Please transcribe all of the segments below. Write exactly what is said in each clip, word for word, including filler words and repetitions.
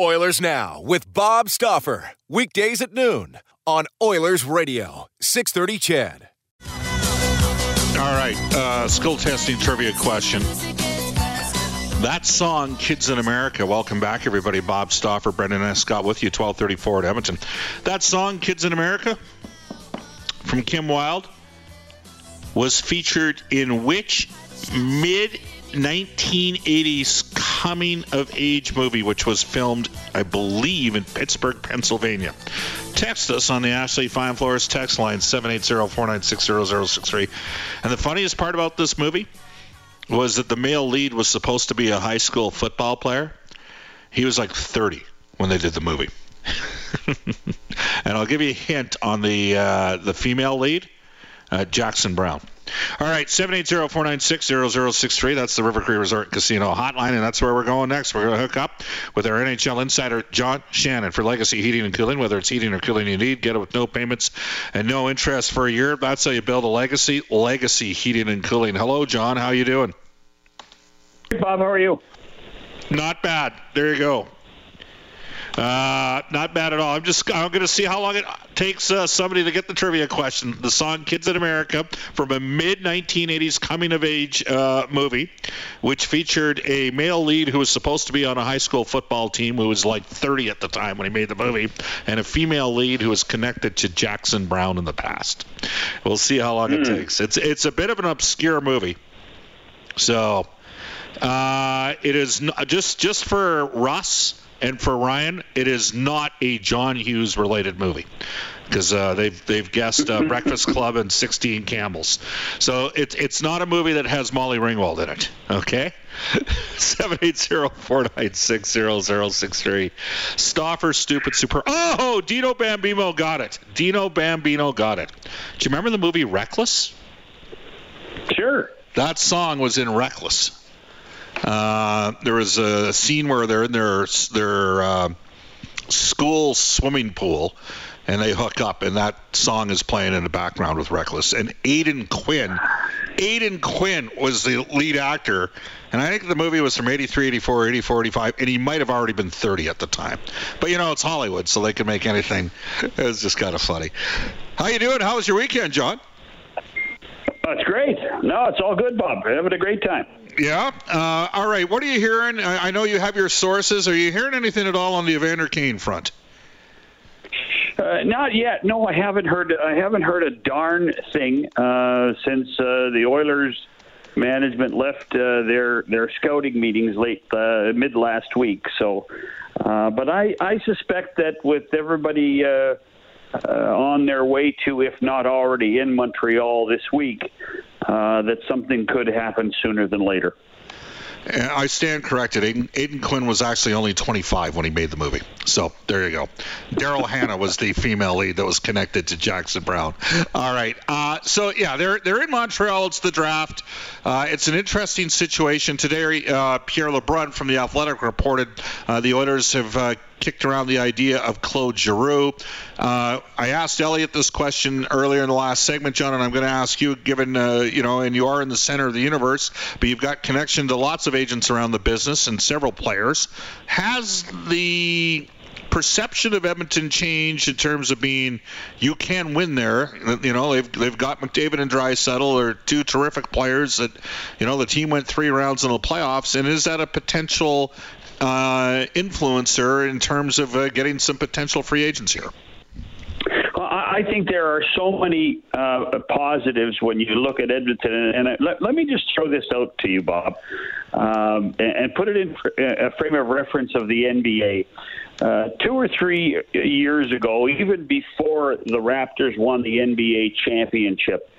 Oilers Now with Bob Stauffer, weekdays at noon on Oilers Radio, six thirty C H E D. All right, uh, skill testing trivia question. That song, Kids in America, welcome back, everybody. Bob Stauffer, Brendan Escott with you, twelve thirty-four at Edmonton. That song, Kids in America, from Kim Wilde, was featured in which mid nineteen eighties coming-of-age movie, which was filmed, I believe, in Pittsburgh, Pennsylvania? Text us on the Ashley Fine Floors text line, seven eight zero, four nine six, zero zero six three. And the funniest part about this movie was that the male lead was supposed to be a high school football player. He was like thirty when they did the movie. And I'll give you a hint on the, uh, the female lead, uh, Jackson Browne. All right, seven eight zero, four nine six, zero zero six three. That's the River Cree Resort Casino hotline, and that's where we're going next. We're going to hook up with our N H L insider, John Shannon, for Legacy Heating and Cooling. Whether it's heating or cooling you need, get it with no payments and no interest for a year. That's how you build a legacy, Legacy Heating and Cooling. Hello, John. How you doing? Hey, Bob. How are you? Not bad. There you go. Uh, not bad at all. I'm just I'm going to see how long it takes uh, somebody to get the trivia question. The song Kids in America from a mid nineteen eighties coming-of-age uh, movie, which featured a male lead who was supposed to be on a high school football team who was like thirty at the time when he made the movie, and a female lead who was connected to Jackson Browne in the past. We'll see how long mm. it takes. It's, it's a bit of an obscure movie. So uh, it is not, just, just for Russ... And for Ryan, it is not a John Hughes-related movie because uh, they've they've guessed uh, Breakfast Club and sixteen Candles. So it's it's not a movie that has Molly Ringwald in it, okay? seven eight zero, four nine six, zero zero six three. Stauffer, stupid, super... Oh, Dino Bambino got it. Dino Bambino got it. Do you remember the movie Reckless? Sure. That song was in Reckless. Uh, there was a scene where they're in their their uh, school swimming pool, and they hook up, and that song is playing in the background with Reckless. And Aiden Quinn, Aiden Quinn was the lead actor, and I think the movie was from eighty-three, eighty-four, eighty-four, eighty-five, and he might have already been thirty at the time. But, you know, it's Hollywood, so they can make anything. It was just kind of funny. How you doing? How was your weekend, John? That's great. No, it's all good, Bob. Having a great time. Yeah. Uh, all right. What are you hearing? I, I know you have your sources. Are you hearing anything at all on the Evander Kane front? Uh, not yet. No, I haven't heard. I haven't heard a darn thing uh, since uh, the Oilers management left uh, their their scouting meetings late uh, mid last week. So, uh, but I, I suspect that with everybody uh, uh, on their way to, if not already in Montreal this week. Uh, that something could happen sooner than later. And I stand corrected. Aiden, Aiden Quinn was actually only twenty-five when he made the movie. So there you go. Daryl Hannah was the female lead that was connected to Jackson Browne. All right. Uh, so, yeah, they're they're in Montreal. It's the draft. Uh, it's an interesting situation. Today, uh, Pierre LeBrun from The Athletic reported uh, the Oilers have uh, kicked around the idea of Claude Giroux. Uh, I asked Elliot this question earlier in the last segment, John, and I'm going to ask you, given, uh, you know, and you are in the center of the universe, but you've got connection to lots of agents around the business and several players. Has the perception of Edmonton changed in terms of being, you can win there. You know, they've they've got McDavid and Draisaitl are two terrific players that, you know, the team went three rounds in the playoffs. And is that a potential uh, influencer in terms of uh, getting some potential free agents here? I think there are so many uh, positives when you look at Edmonton. And I, let, let me just throw this out to you, Bob, um, and, and put it in a frame of reference of the N B A. Uh, two or three years ago, even before the Raptors won the N B A championship,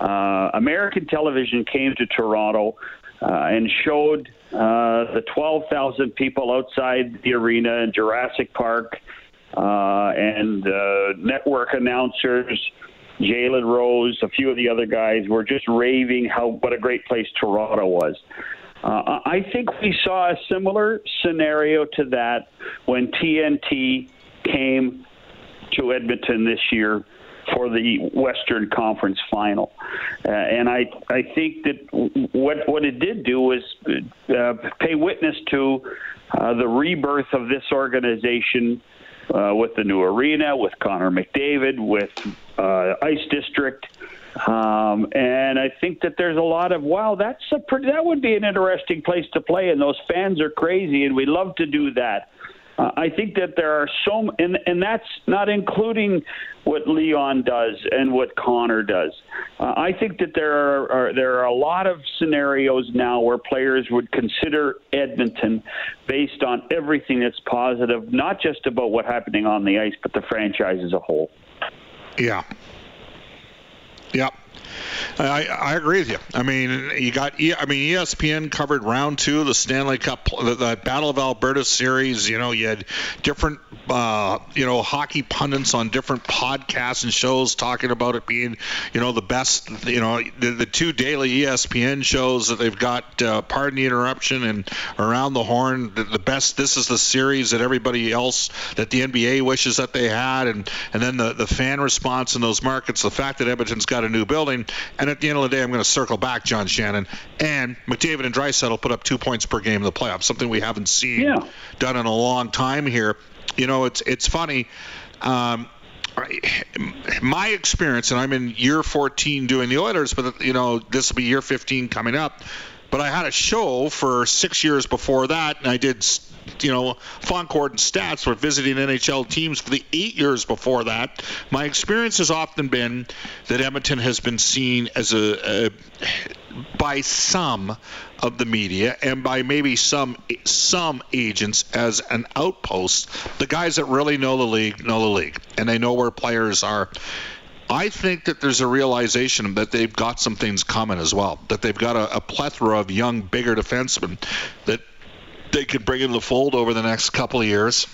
uh, American television came to Toronto uh, and showed uh, the twelve thousand people outside the arena in Jurassic Park, Uh, and uh, network announcers, Jalen Rose, a few of the other guys were just raving how what a great place Toronto was. Uh, I think we saw a similar scenario to that when T N T came to Edmonton this year for the Western Conference Final. Uh, and I I think that what what it did do was uh, pay witness to uh, the rebirth of this organization. Uh, with the new arena, with Connor McDavid, with uh, Ice District, um, and I think that there's a lot of wow. That's a pretty, that would be an interesting place to play, and those fans are crazy, and we love to do that. Uh, I think that there are so, and and that's not including what Leon does and what Connor does. Uh, I think that there are, are there are a lot of scenarios now where players would consider Edmonton based on everything that's positive, not just about what's happening on the ice, but the franchise as a whole. Yeah. Yeah. I, I agree with you. I mean, you got. I mean, E S P N covered round two, the Stanley Cup, the, the Battle of Alberta series. You know, you had different, uh, you know, hockey pundits on different podcasts and shows talking about it being, you know, the best. You know, the, the two daily E S P N shows that they've got, uh, Pardon the Interruption and Around the Horn, the, the best. This is the series that everybody else that the N B A wishes that they had, and and then the the fan response in those markets. The fact that Edmonton's got a new building. And at the end of the day, I'm going to circle back, John Shannon, and McDavid and Draisaitl put up two points per game in the playoffs, something we haven't seen yeah. done in a long time here. You know, it's it's funny. Um, my experience, and I'm in year fourteen doing the Oilers, but, you know, this will be year fifteen coming up. But I had a show for six years before that, and I did, you know, Foncord and Stats were visiting N H L teams for the eight years before that. My experience has often been that Edmonton has been seen as a, a by some of the media and by maybe some some agents as an outpost. The guys that really know the league know the league, and they know where players are. I think that there's a realization that they've got some things coming as well, that they've got a, a plethora of young, bigger defensemen that they could bring into the fold over the next couple of years.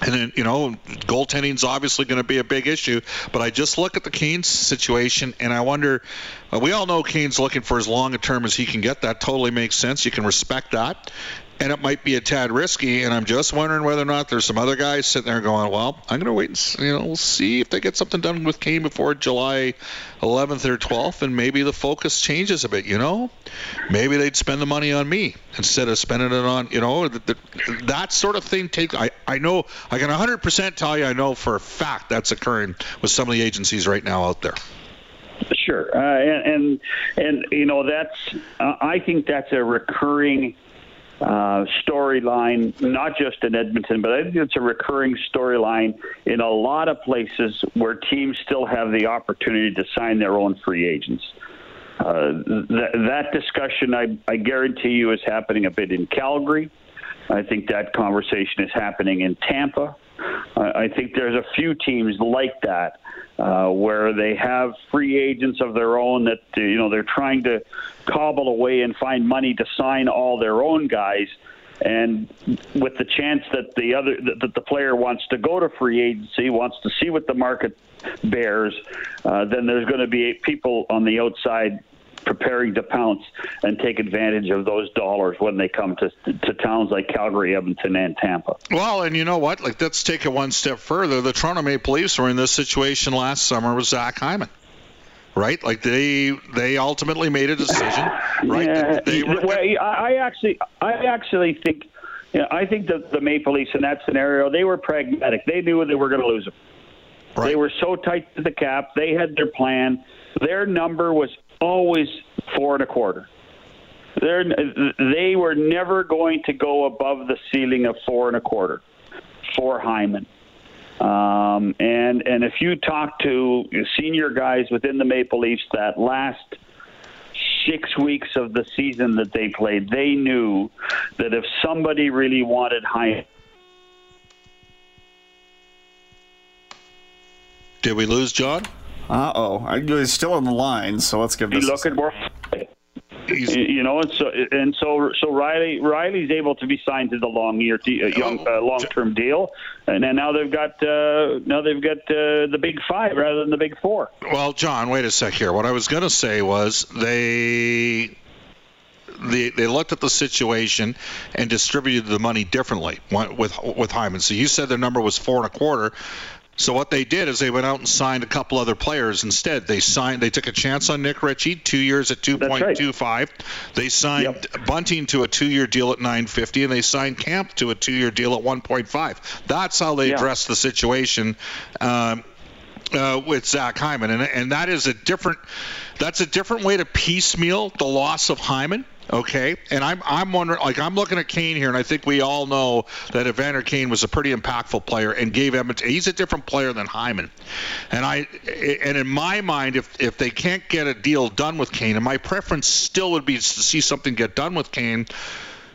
And then, you know, goaltending's obviously going to be a big issue, but I just look at the Kane situation, and I wonder, we all know Kane's looking for as long a term as he can get. That totally makes sense. You can respect that. And it might be a tad risky, and I'm just wondering whether or not there's some other guys sitting there going, well, I'm going to wait and, you know, we'll see if they get something done with Kane before July eleventh or twelfth, and maybe the focus changes a bit, you know? Maybe they'd spend the money on me instead of spending it on, you know, the, the, that sort of thing. Take, I, I know, I can one hundred percent tell you I know for a fact that's occurring with some of the agencies right now out there. Sure. Uh, and, and, and, you know, that's, uh, I think that's a recurring Uh, storyline, not just in Edmonton, but I think it's a recurring storyline in a lot of places where teams still have the opportunity to sign their own free agents. Uh, th- that discussion, I, I guarantee you, is happening a bit in Calgary. I think that conversation is happening in Tampa. Uh, I think there's a few teams like that uh, where they have free agents of their own that, you know, they're trying to cobble away and find money to sign all their own guys, and with the chance that the other that the player wants to go to free agency, wants to see what the market bears, uh, then there's going to be people on the outside preparing to pounce and take advantage of those dollars when they come to to towns like Calgary, Edmonton, and Tampa. Well, and you know what? Like, let's take it one step further. The Toronto Maple Leafs were in this situation last summer with Zach Hyman, right? Like, they they ultimately made a decision, right? Yeah. They were... well, I actually I actually think you know, I think that the Maple Leafs in that scenario, they were pragmatic. They knew they were going to lose him. Right. They were so tight to the cap. They had their plan. Their number was always four and a quarter. They're, they were never going to go above the ceiling of four and a quarter for Hyman. Um, and and if you talk to senior guys within the Maple Leafs that last six weeks of the season that they played, they knew that if somebody really wanted Hyman. Did we lose John? Uh-oh. He's still on the line, so let's give this a second. You know, and so and so, so Riley Riley's able to be signed to the long year, young, uh, long-term deal, and then now they've got uh, now they've got uh, the big five rather than the big four. Well, John, wait a sec here. What I was going to say was they, they they looked at the situation and distributed the money differently with with Hyman. So you said their number was four and a quarter. So what they did is they went out and signed a couple other players instead. They signed, they took a chance on Nick Ritchie, two years at two point two five. Right. They signed yep. Bunting to a two-year deal at nine fifty, and they signed Camp to a two-year deal at one point five. That's how they yeah. addressed the situation um, uh, with Zach Hyman, and and that is a different. That's a different way to piecemeal the loss of Hyman. Okay, and I'm I'm wondering, like I'm looking at Kane here, and I think we all know that Evander Kane was a pretty impactful player and gave Edmonton. He's a different player than Hyman, and I and in my mind, if if they can't get a deal done with Kane, and my preference still would be to see something get done with Kane.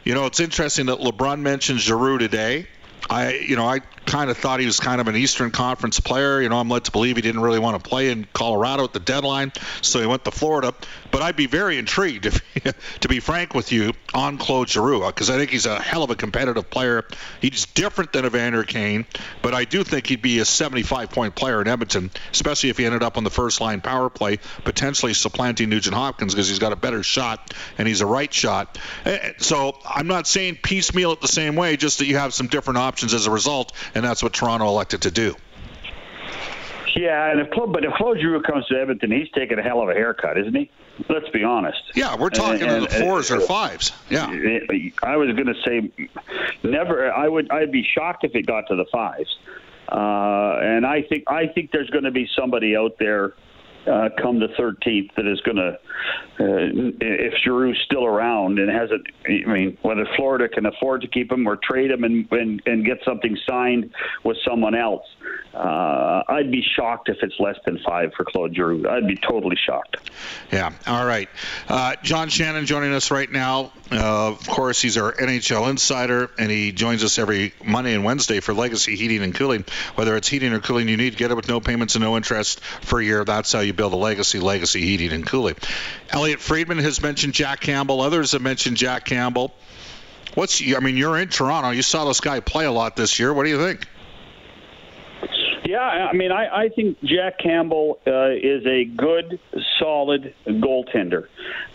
You know, it's interesting that LeBrun mentioned Giroux today. I, you know, I kind of thought he was kind of an Eastern Conference player. You know, I'm led to believe he didn't really want to play in Colorado at the deadline, so he went to Florida. But I'd be very intrigued, if, to be frank with you, on Claude Giroux, because I think he's a hell of a competitive player. He's different than Evander Kane, but I do think he'd be a seventy-five point player in Edmonton, especially if he ended up on the first-line power play, potentially supplanting Nugent Hopkins because he's got a better shot, and he's a right shot. So I'm not saying piecemeal it the same way, just that you have some different options as a result, and that's what Toronto elected to do. Yeah, and if Claude, but if Claude Giroux comes to Edmonton, he's taking a hell of a haircut, isn't he? Let's be honest. Yeah, we're talking and, and, the fours and, or fives. Yeah, I was going to say never. I would. I'd be shocked if it got to the fives. Uh, and I think I think there's going to be somebody out there uh, come the thirteenth that is going to, uh, if Giroux's still around and hasn't, I mean, whether Florida can afford to keep him or trade him and, and, and get something signed with someone else, uh, I'd be shocked if it's less than five for Claude Giroux. I'd be totally shocked. Yeah. All right. Uh, John Shannon joining us right now. Uh, of course, he's our N H L insider, and he joins us every Monday and Wednesday for Legacy Heating and Cooling. Whether it's heating or cooling, you need to get it with no payments and no interest for a year. That's how you build a legacy, Legacy Heating and Cooling. Elliot Friedman has mentioned Jack Campbell. Others have mentioned Jack Campbell. What's I mean, you're in Toronto. You saw this guy play a lot this year. What do you think? Yeah, I mean, I, I think Jack Campbell uh, is a good, solid goaltender.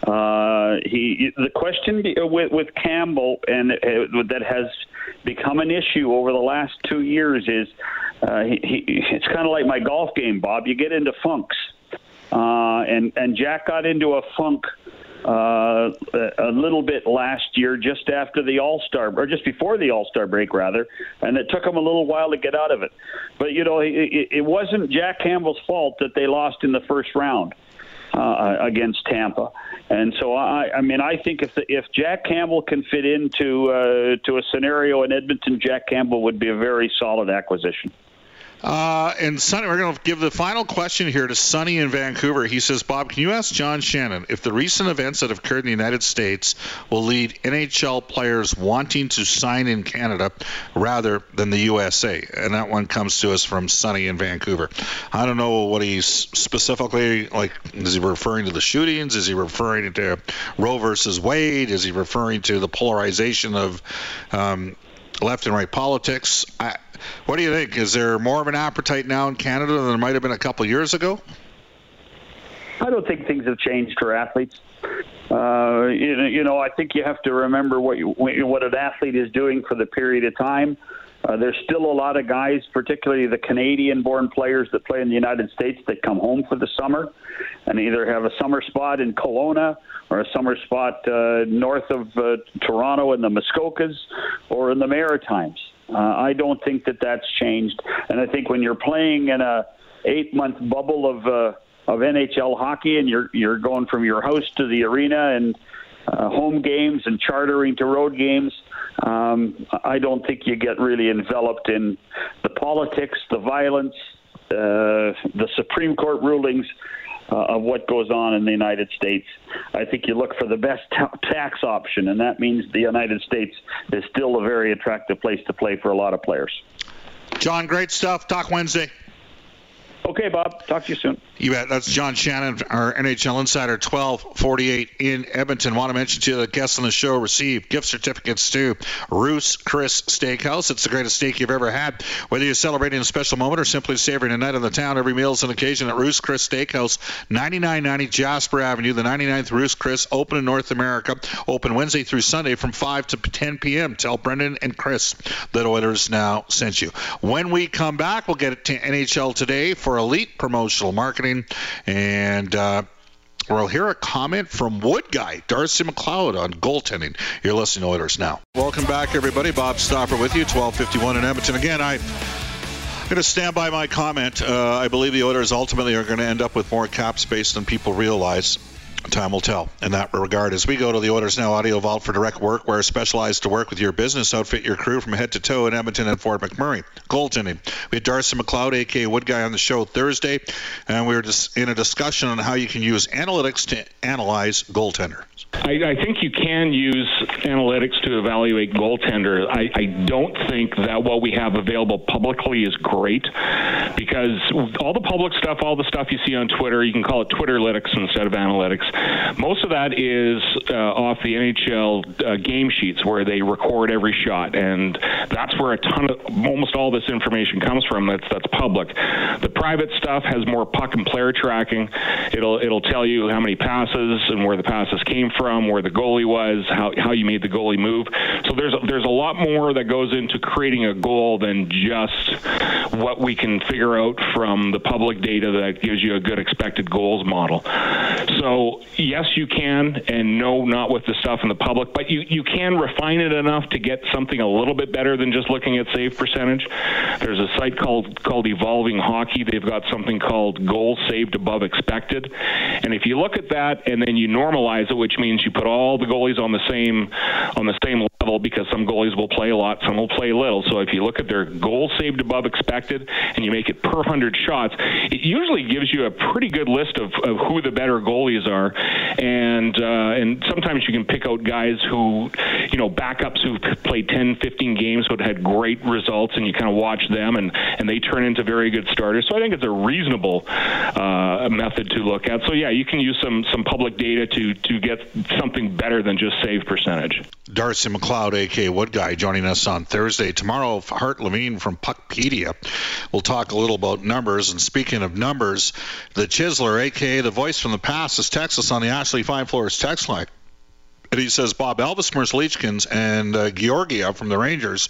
Uh, he the question with, with Campbell and uh, that has become an issue over the last two years is uh, he, he, it's kind of like my golf game, Bob. You get into funks. Uh, and, and Jack got into a funk uh, a little bit last year, just after the All-Star, or just before the All-Star break, rather, and it took him a little while to get out of it. But, you know, it, it wasn't Jack Campbell's fault that they lost in the first round uh, against Tampa. And so, I, I mean, I think if the, if Jack Campbell can fit into uh, to a scenario in Edmonton, Jack Campbell would be a very solid acquisition. Uh, and Sonny, we're going to give the final question here to Sonny in Vancouver. He says, Bob, can you ask John Shannon if the recent events that have occurred in the United States will lead N H L players wanting to sign in Canada rather than the U S A? And that one comes to us from Sonny in Vancouver. I don't know what he's specifically, like, is he referring to the shootings? Is he referring to Roe versus Wade? Is he referring to the polarization of um, left and right politics? I What do you think? Is there more of an appetite now in Canada than there might have been a couple of years ago? I don't think things have changed for athletes. Uh, you know, you know, I think you have to remember what you, what an athlete is doing for the period of time. Uh, there's still a lot of guys, particularly the Canadian-born players that play in the United States, that come home for the summer and either have a summer spot in Kelowna or a summer spot uh, north of uh, Toronto in the Muskokas or in the Maritimes. Uh, I don't think that that's changed. And I think when you're playing in a eight-month bubble of uh, of N H L hockey and you're you're going from your house to the arena and uh, home games and chartering to road games, um, I don't think you get really enveloped in the politics, the violence, uh, the Supreme Court rulings uh, of what goes on in the United States. I think you look for the best t- tax option, and that means the United States is still a very attractive place to play for a lot of players. John, great stuff. Talk Wednesday. Okay, Bob. Talk to you soon. You bet. That's John Shannon, our N H L Insider, twelve forty-eight in Edmonton. Want to mention to you that guests on the show receive gift certificates to Ruth's Chris Steakhouse. It's the greatest steak you've ever had. Whether you're celebrating a special moment or simply savoring a night on the town, every meal is an occasion at Ruth's Chris Steakhouse, ninety-nine ninety Jasper Avenue, the ninety-ninth Ruth's Chris, open in North America. Open Wednesday through Sunday from five to ten p.m. Tell Brendan and Chris that Oilers Now sent you. When we come back, we'll get to N H L Today for Elite Promotional Marketing, and uh, we'll hear a comment from Wood Guy, Darcy McLeod, on goaltending. You're listening to Oilers Now. Welcome back, everybody. Bob Stauffer with you, twelve fifty-one in Edmonton. Again, I'm going to stand by my comment. Uh, I believe the Oilers ultimately are going to end up with more cap space than people realize. Time will tell in that regard. As we go to the Oilers Now Audio Vault for direct work, where specialized to work with your business, outfit your crew from head to toe in Edmonton and Fort McMurray. Goaltending. We had Darcy McLeod, a k a. Wood Guy, on the show Thursday, and we were just in a discussion on how you can use analytics to analyze goaltenders. I, I think you can use analytics to evaluate goaltenders. I, I don't think that what we have available publicly is great, because all the public stuff, all the stuff you see on Twitter, you can call it Twitterlytics instead of analytics. Most of that is uh, off the N H L uh, game sheets, where they record every shot, and that's where a ton of almost all this information comes from. That's that's public. The private stuff has more puck and player tracking. It'll it'll tell you how many passes and where the passes came from, where the goalie was, how how you made the goalie move. So there's there's a lot more that goes into creating a goal than just what we can figure out from the public data that gives you a good expected goals model. So. Yes, you can, and no, not with the stuff in the public, but you, you can refine it enough to get something a little bit better than just looking at save percentage. There's a site called called Evolving Hockey. They've got something called Goals Saved Above Expected, and if you look at that and then you normalize it, which means you put all the goalies on the same on the same level, because some goalies will play a lot, some will play little. So if you look at their Goals Saved Above Expected and you make it per one hundred shots, it usually gives you a pretty good list of, of who the better goalies are. And uh, and sometimes you can pick out guys who, you know, backups who played ten, fifteen games but had great results, and you kind of watch them, and, and they turn into very good starters. So I think it's a reasonable uh, method to look at. So, yeah, you can use some, some public data to, to get something better than just save percentage. Darcy McLeod, a k a. Wood Guy, joining us on Thursday. Tomorrow, Hart Levine from Puckpedia will talk a little about numbers. And speaking of numbers, the Chiseler, a k a the voice from the past, is texting us on the Ashley Fine Floors text line. And he says, Bob, Elvis Merzlikins and uh, Georgiev from the Rangers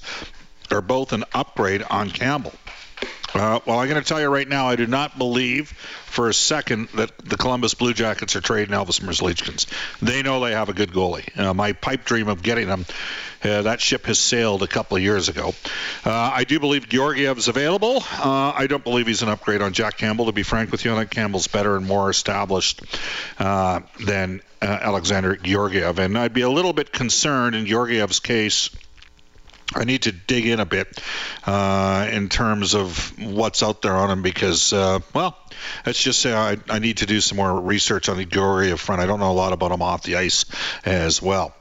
are both an upgrade on Campbell. Uh, well, I'm going to tell you right now, I do not believe for a second that the Columbus Blue Jackets are trading Elvis Merzlikins. They know they have a good goalie. Uh, my pipe dream of getting him, uh, that ship has sailed a couple of years ago. Uh, I do believe Georgiev is available. Uh, I don't believe he's an upgrade on Jack Campbell, to be frank with you. I think Campbell's better and more established uh, than uh, Alexander Georgiev. And I'd be a little bit concerned in Georgiev's case. I need to dig in a bit uh, in terms of what's out there on him, because, uh, well, let's just say I, I need to do some more research on the Georgiev front. I don't know a lot about him off the ice as well.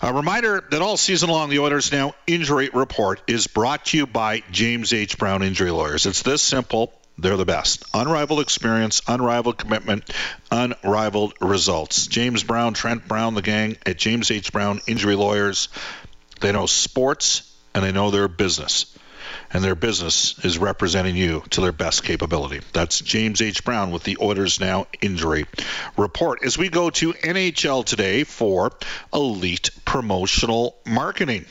A reminder that all season long, the Oilers Now Injury Report is brought to you by James H. Brown Injury Lawyers. It's this simple. They're the best. Unrivaled experience, unrivaled commitment, unrivaled results. James Brown, Trent Brown, the gang at James H. Brown Injury Lawyers. They know sports. And they know their business. And their business is representing you to their best capability. That's James H. Brown with the Oilers Now Injury Report. As we go to N H L Today for Elite Promotional Marketing.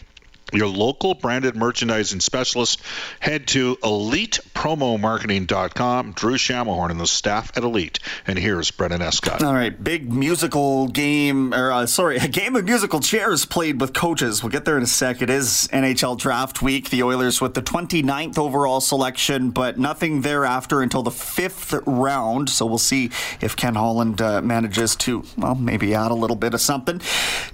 your local branded merchandising specialist. Head to elite promo marketing dot com. Drew Shamahorn and the staff at Elite. And here's Brendan Escott. All right, big musical game, or uh, sorry, a game of musical chairs played with coaches. We'll get there in a sec. It is N H L draft week. The Oilers with the twenty-ninth overall selection, but nothing thereafter until the fifth round. So we'll see if Ken Holland uh, manages to, well, maybe add a little bit of something.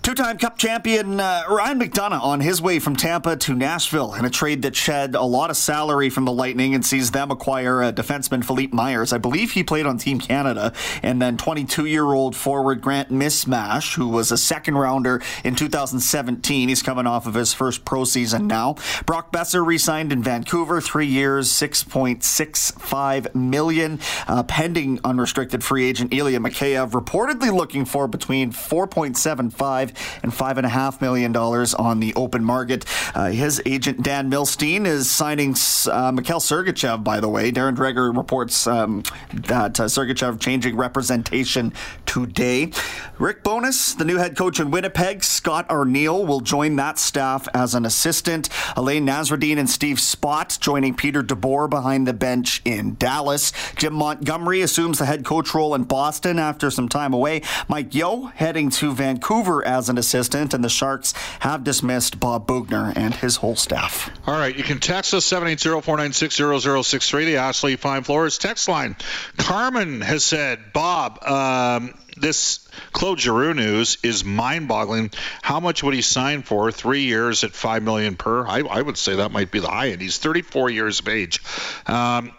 Two-time Cup champion uh, Ryan McDonagh on his way from Tampa to Nashville in a trade that shed a lot of salary from the Lightning and sees them acquire a defenseman, Philippe Myers. I believe he played on Team Canada, and then twenty-two-year-old forward Grant Mismash, who was a second-rounder in two thousand seventeen. He's coming off of his first pro season now. Brock Besser re-signed in Vancouver, three years, six point six five million dollars. Uh, pending unrestricted free agent Ilya Mikheyev, reportedly looking for between four point seven five and five point five million dollars on the open market. Uh, his agent, Dan Milstein, is signing uh, Mikhail Sergachev, by the way. Darren Dreger reports um, that uh, Sergachev changing representation today. Rick Bonas, the new head coach in Winnipeg, Scott Arneal, will join that staff as an assistant. Alain Nasreddin and Steve Spott joining Peter DeBoer behind the bench in Dallas. Jim Montgomery assumes the head coach role in Boston after some time away. Mike Yeo heading to Vancouver as an assistant, and the Sharks have dismissed Bob Boone and his whole staff. All right, you can text us seven eight zero, four nine six, zero zero six three, the Ashley Fine Floors text line. Carmen has said, Bob, um, this Claude Giroux news is mind-boggling. How much would he sign for? Three years at five million dollars per? I, I would say that might be the high end. He's thirty-four years of age. Um,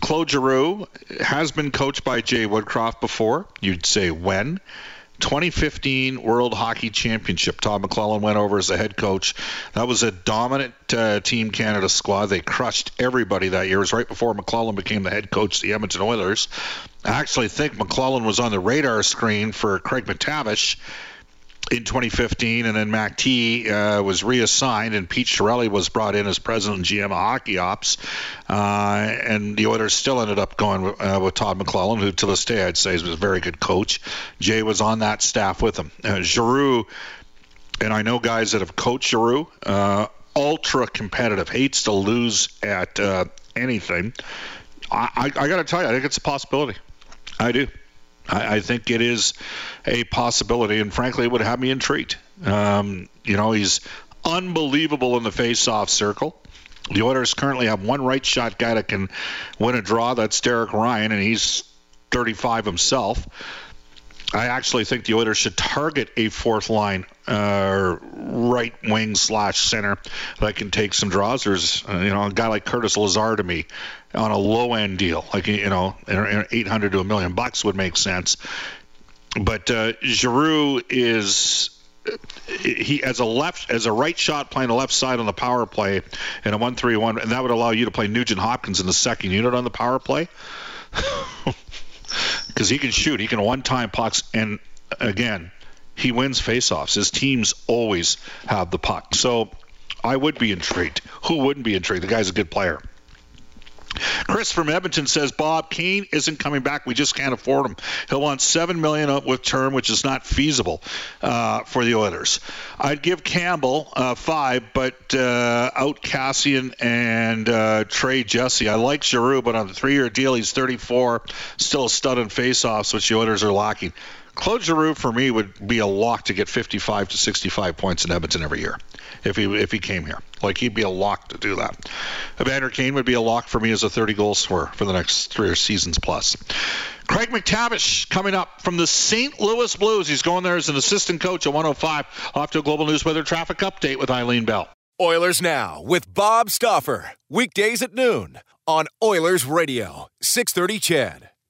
Claude Giroux has been coached by Jay Woodcroft before. You'd say when? twenty fifteen World Hockey Championship. Todd McLellan went over as the head coach. That was a dominant uh, Team Canada squad. They crushed everybody that year. It was right before McLellan became the head coach of the Edmonton Oilers. I actually think McLellan was on the radar screen for Craig McTavish in twenty fifteen, and then Mac T uh, was reassigned, and Pete Chiarelli was brought in as president and G M of Hockey Ops, uh, and the Oilers still ended up going with, uh, with Todd McLellan, who to this day I'd say was a very good coach. Jay was on that staff with him. Uh, Giroux, and I know guys that have coached Giroux, uh, ultra competitive, hates to lose at uh, anything. I, I, I got to tell you, I think it's a possibility. I do. I think it is a possibility, and frankly, it would have me intrigued. Um, you know, he's unbelievable in the face-off circle. The Oilers currently have one right-shot guy that can win a draw. That's Derek Ryan, and he's thirty-five himself. I actually think the Oilers should target a fourth-line uh, right wing slash center that can take some draws. There's uh, you know, a guy like Curtis Lazar to me on a low-end deal, like, you know, eight hundred to a million bucks would make sense. But uh, Giroux is he as a left as a right shot playing the left side on the power play in a one three one, and that would allow you to play Nugent Hopkins in the second unit on the power play. Because he can shoot. He can one-time pucks. And, again, he wins faceoffs. His teams always have the puck. So I would be intrigued. Who wouldn't be intrigued? The guy's a good player. Chris from Edmonton says, Bob, Kane isn't coming back. We just can't afford him. He'll want seven million dollars up with term, which is not feasible uh, for the Oilers. I'd give Campbell uh, five, but uh, out Cassian and uh, Trey Jesse. I like Giroux, but on the three-year deal, he's thirty-four, still a stud in faceoffs, which the Oilers are lacking. Claude Giroux, for me, would be a lock to get fifty-five to sixty-five points in Edmonton every year if he if he came here. Like, he'd be a lock to do that. Evander Kane would be a lock for me as a thirty-goal scorer for the next three seasons plus. Craig McTavish coming up from the Saint Louis Blues. He's going there as an assistant coach at one oh five. Off to a Global News weather traffic update with Eileen Bell. Oilers Now with Bob Stauffer. Weekdays at noon on Oilers Radio, six thirty C H E D.